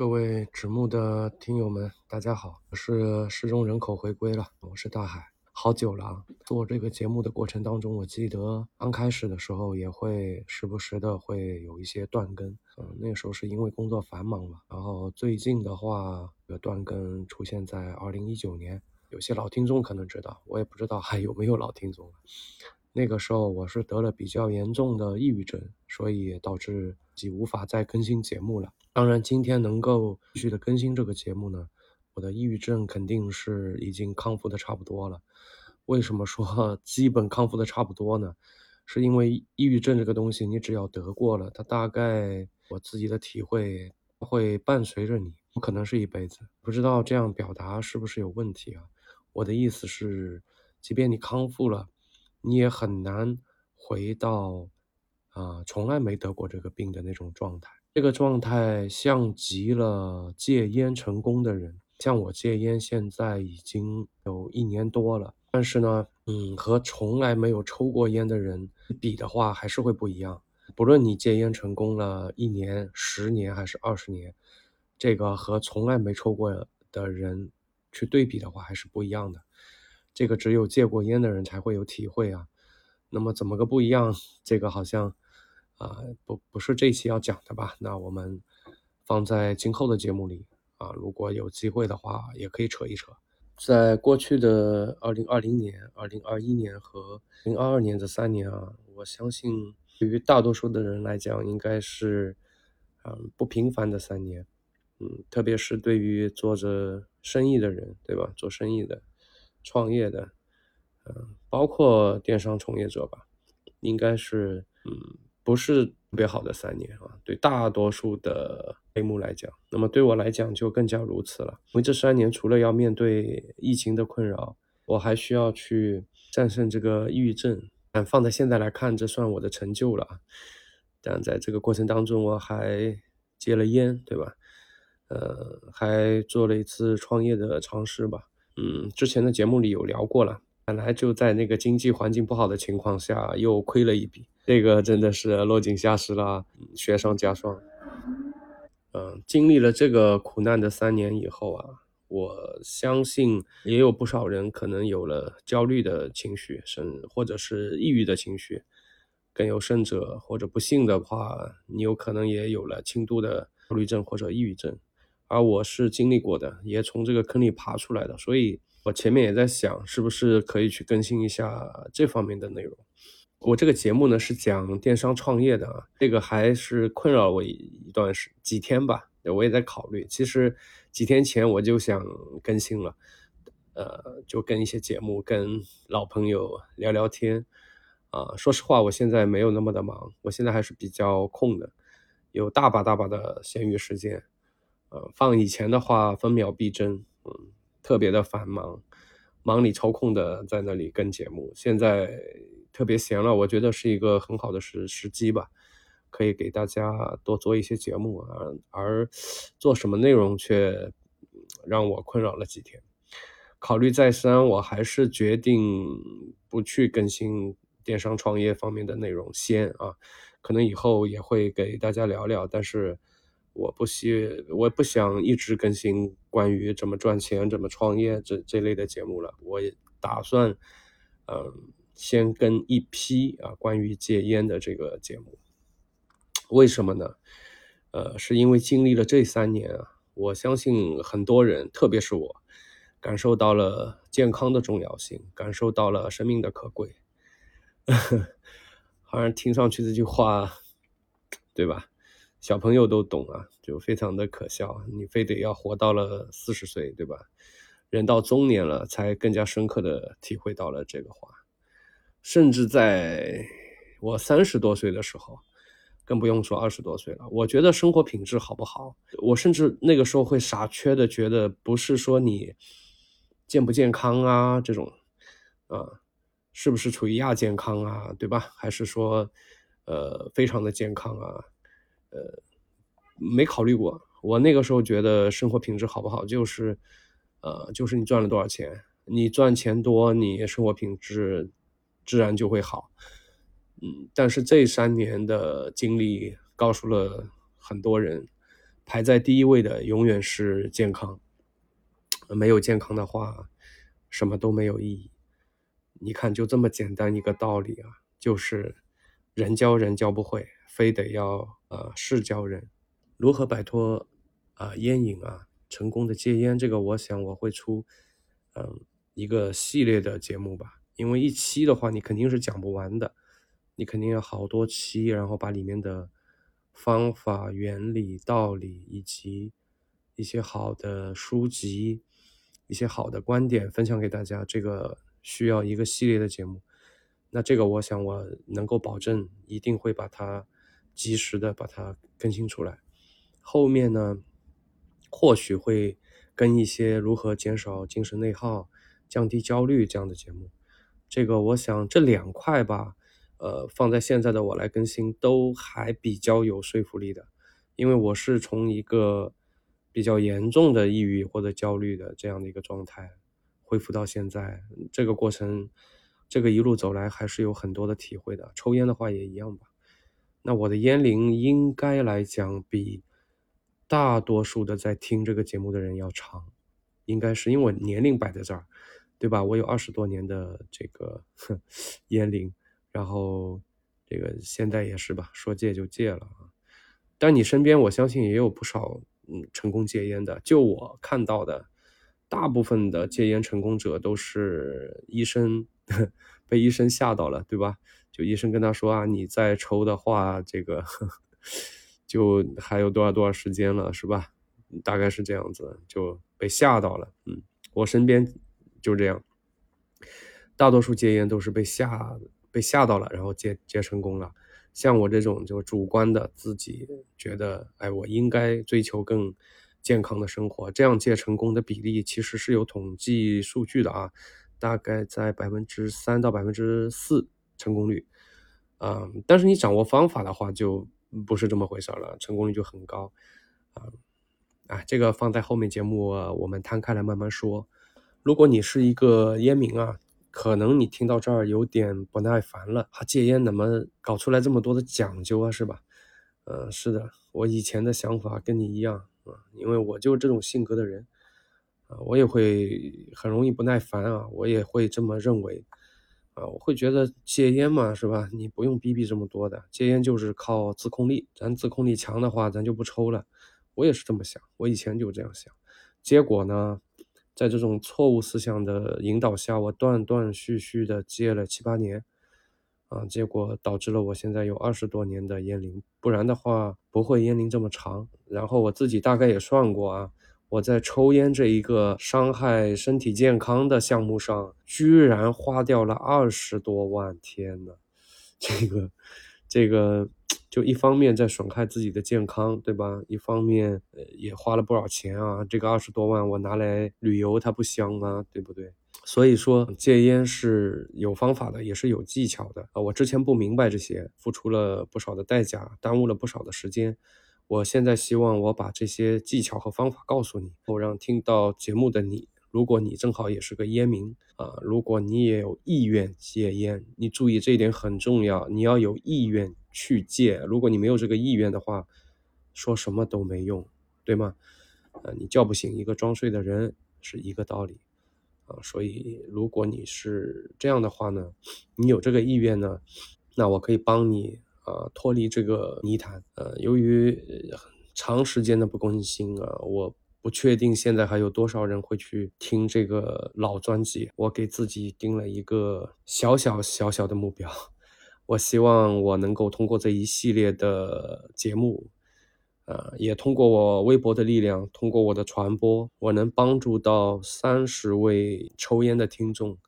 各位纸木的听友们，大家好，我是失踪人口回归了，我是大海。好久了啊！做这个节目的过程当中，我记得刚开始的时候也会时不时的会有一些断更，那时候是因为工作繁忙了。然后最近的话，这个断更出现在2019年，有些老听众可能知道，我也不知道还有没有老听众了。那个时候我是得了比较严重的抑郁症，所以导致自己无法再更新节目了。当然，今天能够继续的更新这个节目呢，我的抑郁症肯定是已经康复的差不多了。为什么说基本康复的差不多呢？是因为抑郁症这个东西，你只要得过了，它大概我自己的体会会伴随着你，不可能是一辈子。不知道这样表达是不是有问题啊？我的意思是，即便你康复了，你也很难回到从来没得过这个病的那种状态。这个状态像极了戒烟成功的人。像我戒烟现在已经有1年多了，但是呢，和从来没有抽过烟的人比的话，还是会不一样。不论你戒烟成功了1年、10年还是20年，这个和从来没抽过的人去对比的话，还是不一样的。这个只有戒过烟的人才会有体会啊。那么怎么个不一样？这个好像不是这期要讲的吧？那我们放在今后的节目里。如果有机会的话，也可以扯一扯。在过去的2020年、2021年和2022年这3年啊，我相信对于大多数的人来讲，应该是不平凡的3年。特别是对于做着生意的人，对吧？做生意的、创业的，包括电商从业者吧，应该是不是特别好的3年啊，对大多数的类目来讲。那么对我来讲就更加如此了，因为这3年除了要面对疫情的困扰，我还需要去战胜这个抑郁症。但放在现在来看，这算我的成就了。但在这个过程当中，我还戒了烟，对吧？还做了一次创业的尝试吧。之前的节目里有聊过了，本来就在那个经济环境不好的情况下又亏了一笔，这个真的是落井下石啦，雪上加霜。经历了这个苦难的3年以后啊，我相信也有不少人可能有了焦虑的情绪，或者是抑郁的情绪，更有甚者，或者不幸的话，你有可能也有了轻度的焦虑症或者抑郁症。而我是经历过的，也从这个坑里爬出来的，所以我前面也在想，是不是可以去更新一下这方面的内容。我这个节目呢是讲电商创业的啊，这个还是困扰我几天吧，我也在考虑。其实几天前我就想更新了，就跟一些节目跟老朋友聊聊天啊。说实话，我现在没有那么的忙，我现在还是比较空的，有大把的闲余时间。放以前的话分秒必争，特别的繁忙，忙里抽空的在那里跟节目。现在特别闲了，我觉得是一个很好的时机吧，可以给大家多做一些节目而做什么内容却让我困扰了几天。考虑再三，我还是决定不去更新电商创业方面的内容先啊，可能以后也会给大家聊聊，但是我不想一直更新关于怎么赚钱、怎么创业这类的节目了。我也打算先跟一批关于戒烟的这个节目。为什么呢？是因为经历了这3年啊，我相信很多人，特别是我，感受到了健康的重要性，感受到了生命的可贵。好像听上去这句话，对吧？小朋友都懂啊，就非常的可笑。你非得要活到了40岁，对吧？人到中年了，才更加深刻的体会到了这个话。甚至在我30多岁的时候，更不用说20多岁了，我觉得生活品质好不好，我甚至那个时候会傻缺的觉得，不是说你健不健康啊这种，是不是处于亚健康啊，对吧？还是说非常的健康啊，没考虑过。我那个时候觉得生活品质好不好，就是你赚了多少钱，你赚钱多，你生活品质自然就会好。但是这3年的经历告诉了很多人，排在第一位的永远是健康，没有健康的话什么都没有意义。你看就这么简单一个道理啊，就是人教人教不会，非得要事教人。如何摆脱烟瘾啊，成功的戒烟，这个我想我会出一个系列的节目吧，因为一期的话你肯定是讲不完的，你肯定要好多期，然后把里面的方法、原理、道理以及一些好的书籍、一些好的观点分享给大家，这个需要一个系列的节目。那这个我想我能够保证一定会把它及时的把它更新出来。后面呢或许会跟一些如何减少精神内耗、降低焦虑这样的节目，这个我想这两块吧，放在现在的我来更新都还比较有说服力的，因为我是从一个比较严重的抑郁或者焦虑的这样的一个状态恢复到现在，这个过程这个一路走来还是有很多的体会的，抽烟的话也一样吧。那我的烟龄应该来讲比大多数的在听这个节目的人要长，应该是因为我年龄摆在这儿，对吧，我有20多年的这个烟龄，然后这个现在也是吧，说戒就戒了啊。但你身边我相信也有不少成功戒烟的，就我看到的大部分的戒烟成功者都是医生被医生吓到了，对吧，就医生跟他说啊，你再抽的话这个就还有多少多少时间了，是吧，大概是这样子，就被吓到了。我身边就这样，大多数戒烟都是被吓到了，然后戒成功了。像我这种就主观的自己觉得，哎，我应该追求更健康的生活，这样戒成功的比例其实是有统计数据的啊，大概在3%到4%成功率。但是你掌握方法的话就不是这么回事了，成功率就很高。这个放在后面节目我们摊开来慢慢说。如果你是一个烟民啊，可能你听到这儿有点不耐烦了，戒烟怎么搞出来这么多的讲究啊，是吧？是的，我以前的想法跟你一样啊，因为我就是这种性格的人啊，我也会很容易不耐烦啊，我也会这么认为啊，我会觉得戒烟嘛，是吧？你不用逼逼这么多的，戒烟就是靠自控力，咱自控力强的话，咱就不抽了。我也是这么想，我以前就这样想，结果呢？在这种错误思想的引导下，我断断续续的戒了7、8年啊，结果导致了我现在有20多年的烟龄，不然的话不会烟龄这么长。然后我自己大概也算过啊，我在抽烟这一个伤害身体健康的项目上居然花掉了20多万，天哪，这个就一方面在损害自己的健康，对吧？一方面也花了不少钱啊，这个20多万我拿来旅游它不香啊，对不对？所以说戒烟是有方法的，也是有技巧的啊。我之前不明白这些，付出了不少的代价，耽误了不少的时间。我现在希望我把这些技巧和方法告诉你，我让听到节目的你，如果你正好也是个烟民啊，如果你也有意愿戒烟，你注意这一点很重要，你要有意愿去戒，如果你没有这个意愿的话，说什么都没用，对吗？你叫不醒一个装睡的人是一个道理啊。所以如果你是这样的话呢，你有这个意愿呢，那我可以帮你脱离这个泥潭。由于长时间的不更新啊，我不确定现在还有多少人会去听这个老专辑，我给自己定了一个小小的目标，我希望我能够通过这一系列的节目也通过我微博的力量，通过我的传播，我能帮助到30位抽烟的听众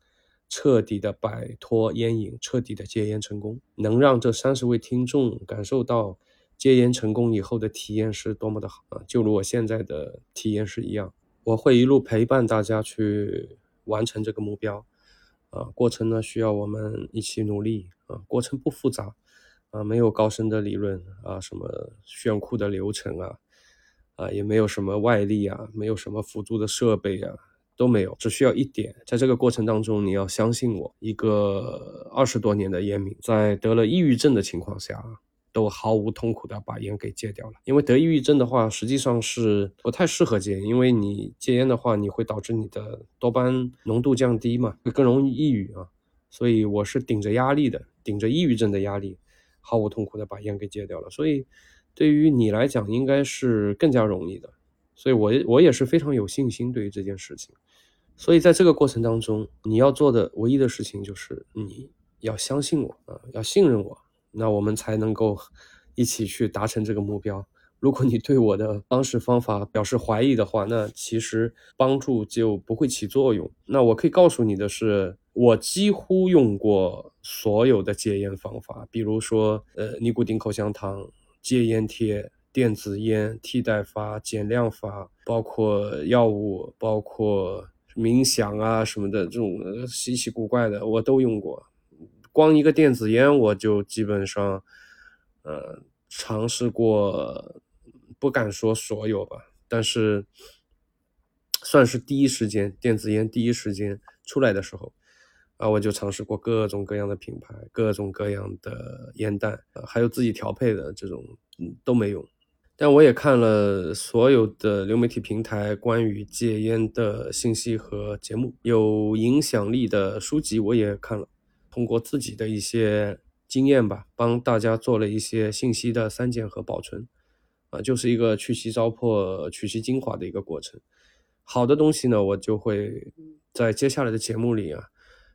彻底的摆脱烟瘾，彻底的戒烟成功，能让这30位听众感受到戒烟成功以后的体验是多么的好啊！就如我现在的体验是一样，我会一路陪伴大家去完成这个目标啊。过程呢需要我们一起努力啊，过程不复杂啊，没有高深的理论啊，什么炫酷的流程啊，也没有什么外力啊，没有什么辅助的设备啊，都没有，只需要一点，在这个过程当中你要相信我，一个20多年的烟民在得了抑郁症的情况下都毫无痛苦的把烟给戒掉了。因为得抑郁症的话实际上是不太适合戒烟，因为你戒烟的话你会导致你的多巴胺浓度降低嘛，会更容易抑郁啊。所以我是顶着压力的，顶着抑郁症的压力，毫无痛苦的把烟给戒掉了。所以对于你来讲应该是更加容易的，所以我也是非常有信心对于这件事情。所以在这个过程当中你要做的唯一的事情就是你要相信我啊，要信任我，那我们才能够一起去达成这个目标。如果你对我的方式方法表示怀疑的话，那其实帮助就不会起作用。那我可以告诉你的是，我几乎用过所有的戒烟方法，比如说尼古丁口香糖、戒烟贴、电子烟、替代法、减量法，包括药物，包括冥想啊什么的，这种稀奇古怪的我都用过。光一个电子烟我就基本上尝试过，不敢说所有吧，但是算是第一时间，电子烟第一时间出来的时候啊，我就尝试过各种各样的品牌，各种各样的烟弹还有自己调配的这种都没用。但我也看了所有的流媒体平台关于戒烟的信息和节目，有影响力的书籍我也看了，通过自己的一些经验吧，帮大家做了一些信息的删减和保存啊，就是一个去其糟粕取其精华的一个过程。好的东西呢，我就会在接下来的节目里啊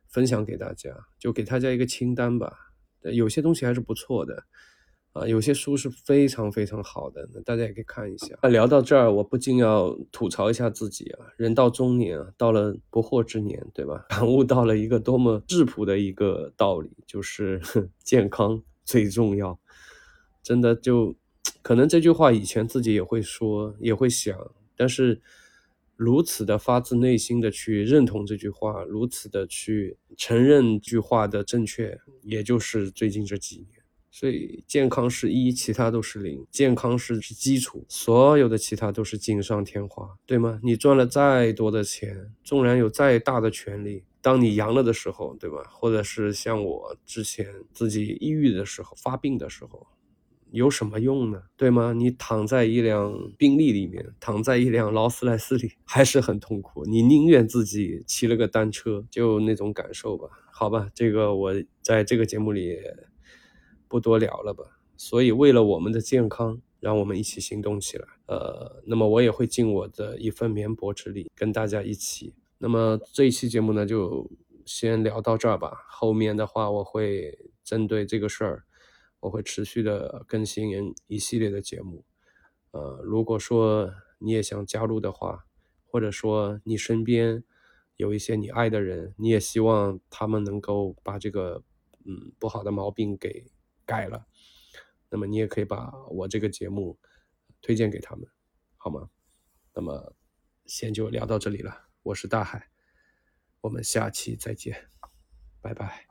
分享给大家，就给大家一个清单吧。有些东西还是不错的啊，有些书是非常非常好的，大家也可以看一下。聊到这儿，我不禁要吐槽一下自己啊，人到中年啊，到了不惑之年，对吧？感悟到了一个多么质朴的一个道理，就是健康最重要。真的就，可能这句话以前自己也会说，也会想，但是如此的发自内心的去认同这句话，如此的去承认句话的正确，也就是最近这几年。所以健康是一，其他都是零，健康是基础，所有的其他都是锦上添花，对吗？你赚了再多的钱，纵然有再大的权利，当你阳了的时候，对吧？或者是像我之前自己抑郁的时候，发病的时候，有什么用呢？对吗？你躺在一辆宾利里面，躺在一辆劳斯莱斯里，还是很痛苦，你宁愿自己骑了个单车，就那种感受吧。好吧，这个我在这个节目里不多聊了吧。所以为了我们的健康，让我们一起行动起来。那么我也会尽我的一份绵薄之力跟大家一起。那么这一期节目呢就先聊到这儿吧，后面的话我会针对这个事儿，我会持续的更新一系列的节目。如果说你也想加入的话，或者说你身边有一些你爱的人，你也希望他们能够把这个不好的毛病给改了，那么你也可以把我这个节目推荐给他们，好吗？那么先就聊到这里了，我是大海，我们下期再见，拜拜。